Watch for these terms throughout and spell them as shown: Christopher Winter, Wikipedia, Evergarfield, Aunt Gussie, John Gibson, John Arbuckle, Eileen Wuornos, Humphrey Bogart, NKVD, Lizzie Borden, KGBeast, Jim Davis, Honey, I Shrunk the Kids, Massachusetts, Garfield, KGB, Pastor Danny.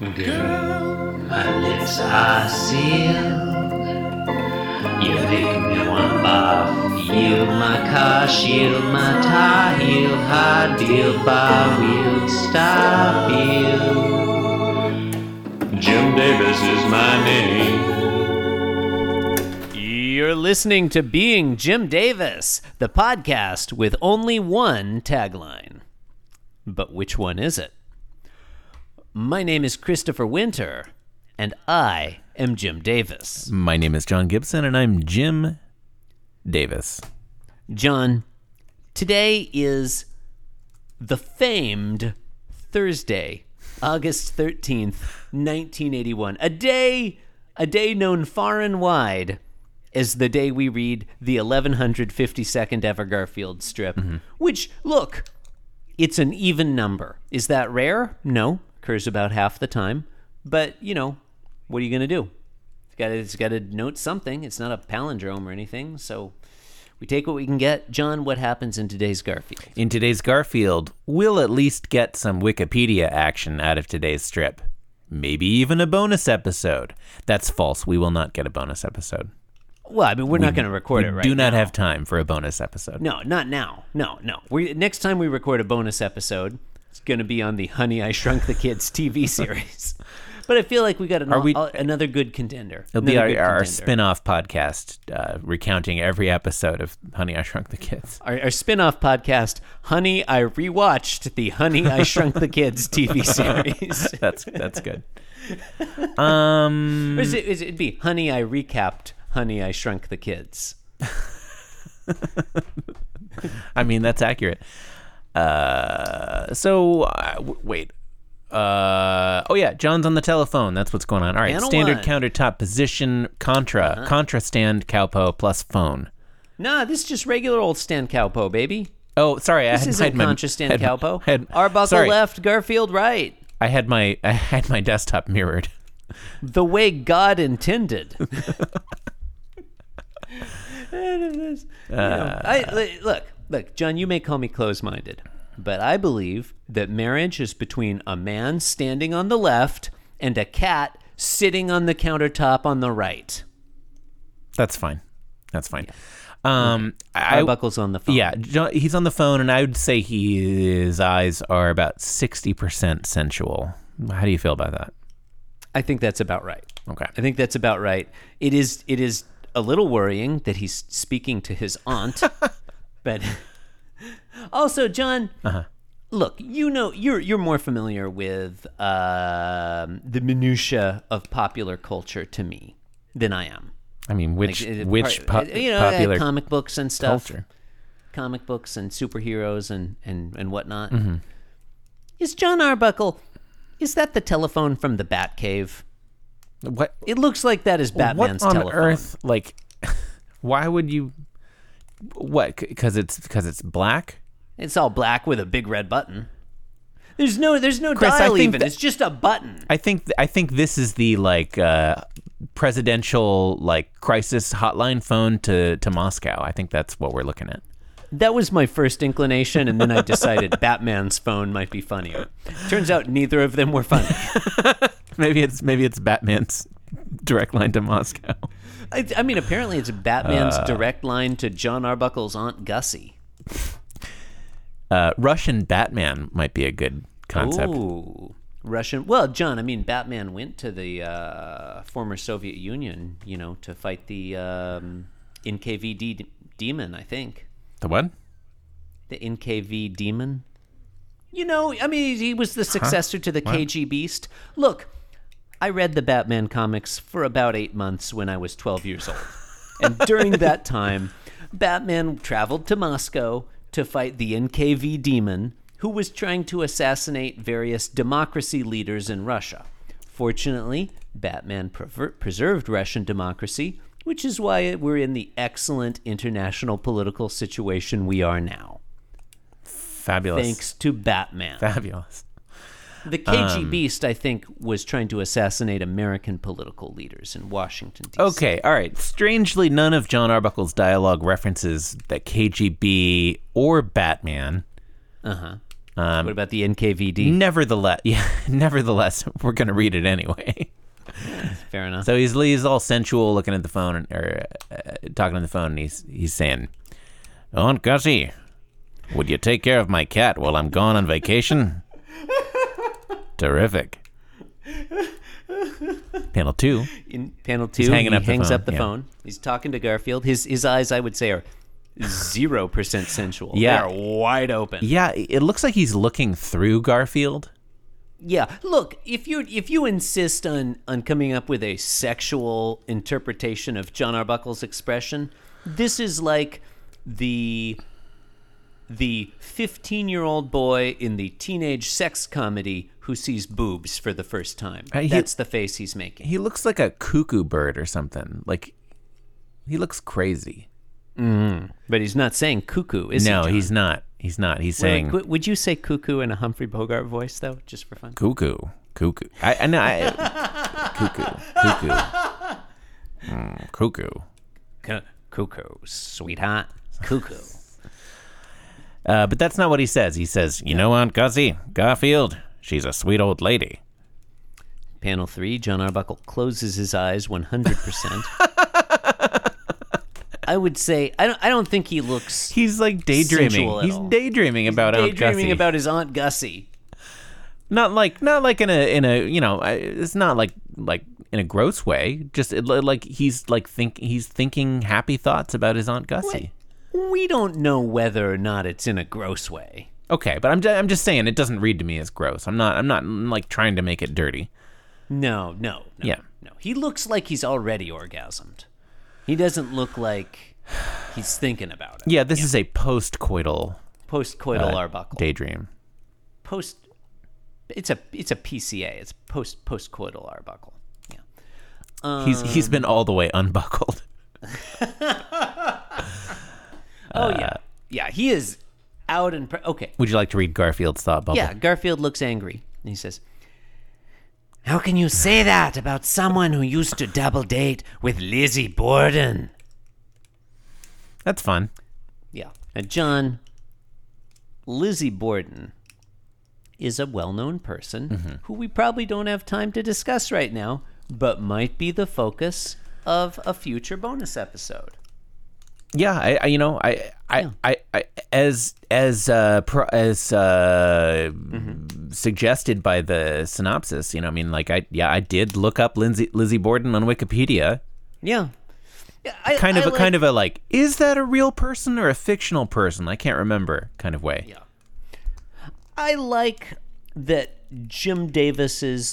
Girl, my lips are sealed. You make me want to yield my car, shield my tie, heel, high deal, bar wheel, stop you. Jim Davis is my name. You're listening to Being Jim Davis, the podcast with only one tagline. But which one is it? My name is Christopher Winter, and I am Jim Davis. My name is John Gibson, and I'm Jim Davis. John, today is the famed Thursday, August 13th, 1981. A day known far and wide as the day we read the 1152nd Evergarfield strip, which, look, it's an even number. Is that rare? No, occurs about half the time. But, you know, what are you going to do? It's got to note something. It's not a palindrome or anything, so we take what we can get. John, what happens in today's Garfield? In today's Garfield, we'll at least get some Wikipedia action out of today's strip. Maybe even a bonus episode. That's false. We will not get a bonus episode. Well, I mean, we're not going to record it right now. We do not have time for a bonus episode. No, not now. No. Next time we record a bonus episode, it's going to be on the Honey, I Shrunk the Kids TV series. But I feel like we got another good contender. It'll be our spin-off podcast recounting every episode of Honey, I Shrunk the Kids. Our spin-off podcast, Honey, I Rewatched the Honey, I Shrunk the Kids TV series. That's good. Or it'd be Honey, I Recapped Honey, I Shrunk the Kids. I mean, that's accurate. Wait. John's on the telephone. That's what's going on. All right, Channel standard one. Countertop position, contra. Uh-huh. Contra stand cowpo plus phone. Nah, this is just regular old stand cowpo, baby. Oh, sorry. This isn't contra stand cowpo. Arbuckle left, Garfield right. I had my desktop mirrored. The way God intended. Look, John, you may call me close-minded, but I believe that marriage is between a man standing on the left and a cat sitting on the countertop on the right. That's fine. Yeah. Arbuckle's on the phone. Yeah, John, he's on the phone, and I would say his eyes are about 60% sensual. How do you feel about that? I think that's about right. Okay. I think that's about right. It is a little worrying that he's speaking to his aunt, but also, John, look, you know, you're more familiar with the minutiae of popular culture to me than I am. I mean, popular comic books and stuff, culture. Comic books and superheroes and whatnot. Mm-hmm. Is John Arbuckle? Is that the telephone from the Batcave? What? It looks like that is Batman's telephone. What on earth? Like, why would you? What? Because it's black. It's all black with a big red button. There's no Chris, dial even. It's just a button. I think this is the presidential crisis hotline phone to Moscow. I think that's what we're looking at. That was my first inclination, and then I decided Batman's phone might be funnier. Turns out neither of them were funny. Maybe it's Batman's direct line to Moscow. I mean, apparently it's Batman's direct line to John Arbuckle's Aunt Gussie. Russian Batman might be a good concept. Ooh, Russian. Well, John, I mean, Batman went to the former Soviet Union, you know, to fight the NKVD demon, I think. The what? The NKV demon. You know, I mean, he was the successor to the KGBeast. Look, I read the Batman comics for about 8 months when I was 12 years old. And during that time, Batman traveled to Moscow to fight the NKV demon, who was trying to assassinate various democracy leaders in Russia. Fortunately, Batman preserved Russian democracy, which is why we're in the excellent international political situation we are now. Fabulous. Thanks to Batman. Fabulous. The KGBeast, I think, was trying to assassinate American political leaders in Washington, D.C. Okay, all right. Strangely, none of John Arbuckle's dialogue references the KGB or Batman. What about the NKVD? Nevertheless, we're going to read it anyway. Fair enough. So he's all sensual, looking at the phone, talking on the phone, and he's saying, "Aunt Gussie, would you take care of my cat while I'm gone on vacation?" Terrific. Panel two. In panel two, he hangs up the phone. He's talking to Garfield. His eyes, I would say, are 0% sensual. Yeah. They are wide open. Yeah, it looks like he's looking through Garfield. Yeah, look, if you insist on coming up with a sexual interpretation of John Arbuckle's expression, this is like the 15-year-old boy in the teenage sex comedy who sees boobs for the first time. That's the face he's making. He looks like a cuckoo bird or something. Like, he looks crazy. Mm-hmm. But he's not saying cuckoo, is he? No, he's not. He's not. He's saying... Would you say cuckoo in a Humphrey Bogart voice, though, just for fun? Cuckoo. I know. Cuckoo. Cuckoo, sweetheart. Cuckoo. But that's not what he says. He says, "You know, Aunt Gussie, Garfield, she's a sweet old lady." Panel 3, John Arbuckle closes his eyes 100%. I would say I don't think he looks. He's like daydreaming. He's daydreaming about his Aunt Gussie. Not like in a it's not like in a gross way. Just like he's thinking happy thoughts about his Aunt Gussie. We don't know whether or not it's in a gross way. Okay, but I'm just saying it doesn't read to me as gross. I'm not like trying to make it dirty. No. Yeah. No. He looks like he's already orgasmed. He doesn't look like he's thinking about it. Yeah, this is a post-coital Arbuckle daydream. It's a PCA. It's post-coital Arbuckle. Yeah. He's been all the way unbuckled. Yeah. He is out and okay. Would you like to read Garfield's thought bubble? Yeah, Garfield looks angry and he says, "How can you say that about someone who used to double date with Lizzie Borden?" That's fun. Yeah. And John, Lizzie Borden is a well-known person who we probably don't have time to discuss right now, but might be the focus of a future bonus episode. Yeah, as suggested by the synopsis, I did look up Lizzie Borden on Wikipedia. Yeah, kind of a is that a real person or a fictional person? I can't remember kind of way. Yeah, I like that Jim Davis's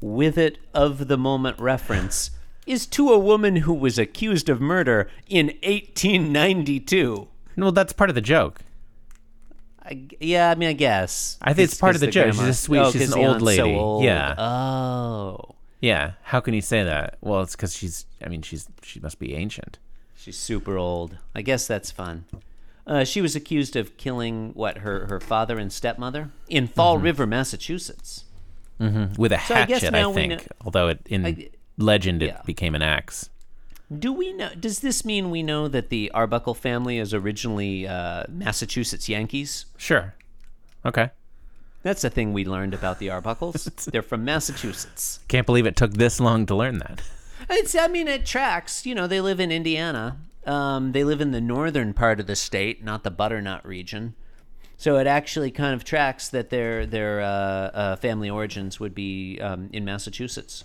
with it of the moment reference. Is to a woman who was accused of murder in 1892. Well, that's part of the joke. I guess. I think it's part of the joke. Grandma. She's she's an old lady. So old. Yeah. Oh. Yeah. How can you say that? Well, it's because she must be ancient. She's super old. I guess that's fun. She was accused of killing her father and stepmother in Fall River, Massachusetts. Mm-hmm. With a hatchet, I think. Although it became an axe. Do we know? Does this mean we know that the Arbuckle family is originally Massachusetts Yankees? Sure. Okay. That's a thing we learned about the Arbuckles. They're from Massachusetts. Can't believe it took this long to learn that. It tracks. They live in Indiana. They live in the northern part of the state, not the butternut region. So it actually kind of tracks that their family origins would be in Massachusetts.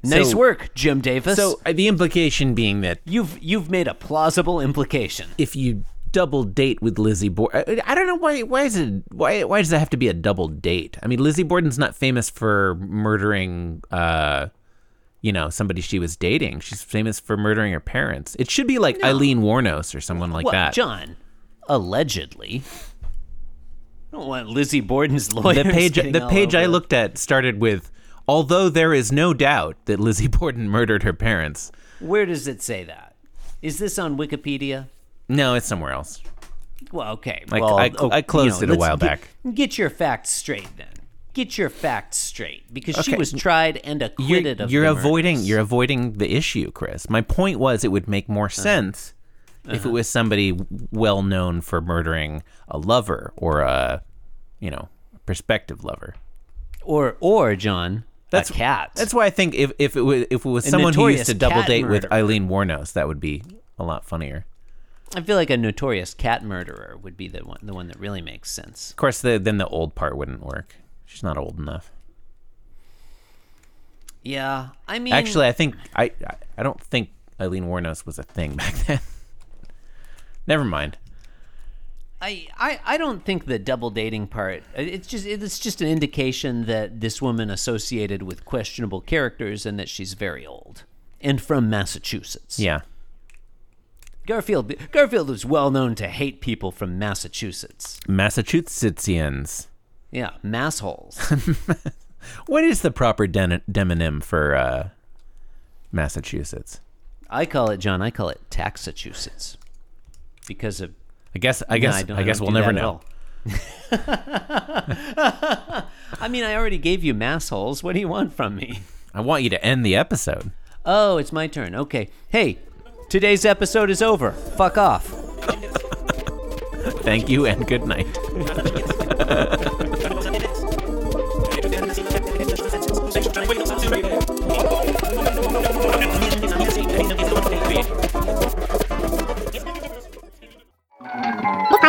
Nice work, Jim Davis. So the implication being that you've made a plausible implication. If you double date with Lizzie Borden, I don't know why does that have to be a double date? I mean, Lizzie Borden's not famous for murdering, somebody she was dating. She's famous for murdering her parents. It should be like Eileen Wuornos or someone like that. John, allegedly. I don't want Lizzie Borden's lawyers. The page I looked at started with, "Although there is no doubt that Lizzie Borden murdered her parents." Where does it say that? Is this on Wikipedia? No, it's somewhere else. Well, okay. I closed it a while back. Get your facts straight, then. Get your facts straight, because she was tried and acquitted of the murders. You're avoiding the issue, Chris. My point was it would make more sense if it was somebody well known for murdering a lover or a, you know, prospective lover, or John, that's a cat. That's why I think if it was someone who used to double date murderer. With Eileen Wuornos, that would be a lot funnier. I feel like a notorious cat murderer would be the one that really makes sense. Of course, then the old part wouldn't work. She's not old enough. Yeah, I mean, actually, I think I don't think Eileen Wuornos was a thing back then. Never mind. I don't think the double dating part. It's just an indication that this woman associated with questionable characters and that she's very old and from Massachusetts. Yeah. Garfield is well known to hate people from Massachusetts. Massachusettsians. Yeah, massholes. What is the proper demonym for Massachusetts? I call it Taxachusetts. Because of I guess we'll never know. I mean, I already gave you massholes. What do you want from me? I want you to end the episode. Oh, it's my turn. Okay. Hey, today's episode is over. Fuck off. Thank you and good night. This podcast is brought to you